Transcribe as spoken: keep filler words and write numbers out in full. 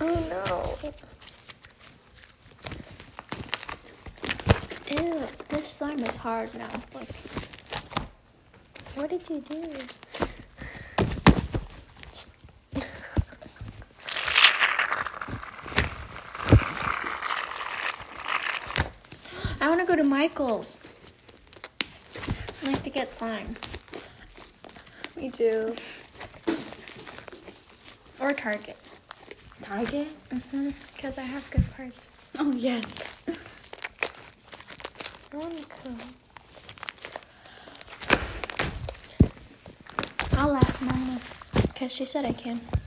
Oh no. Ew, this slime is hard now. Like, what did you do? I want to go to Michael's. I like to get slime. Me too. Or Target. Target? Mm-hmm. Because I have good parts. Oh, yes. I want to go. I'll ask Mama. Because she said I can.